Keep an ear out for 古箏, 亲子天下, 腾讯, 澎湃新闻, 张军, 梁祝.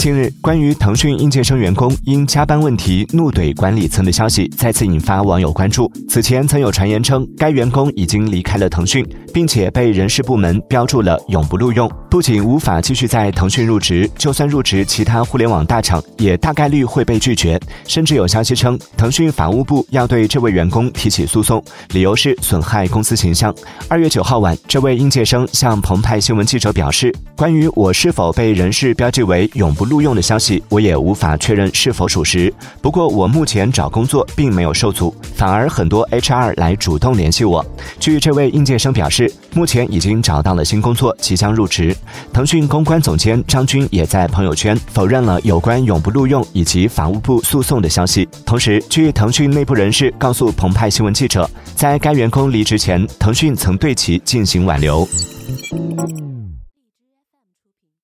近日，关于腾讯应届生员工因加班问题怒怼管理层的消息再次引发网友关注。此前曾有传言称，该员工已经离开了腾讯，并且被人事部门标注了永不录用，不仅无法继续在腾讯入职，就算入职其他互联网大厂也大概率会被拒绝。甚至有消息称，腾讯法务部要对这位员工提起诉讼，理由是损害公司形象。2月9号晚，这位应届生向澎湃新闻记者表示，关于我是否被人事标记为永不录用的消息，我也无法确认是否属实。不过我目前找工作并没有受阻，反而很多 HR 来主动联系我。据这位应届生表示，目前已经找到了新工作，即将入职。腾讯公关总监张军也在朋友圈否认了有关永不录用以及法务部诉讼的消息。同时，据腾讯内部人士告诉澎湃新闻记者，在该员工离职前，腾讯曾对其进行挽留。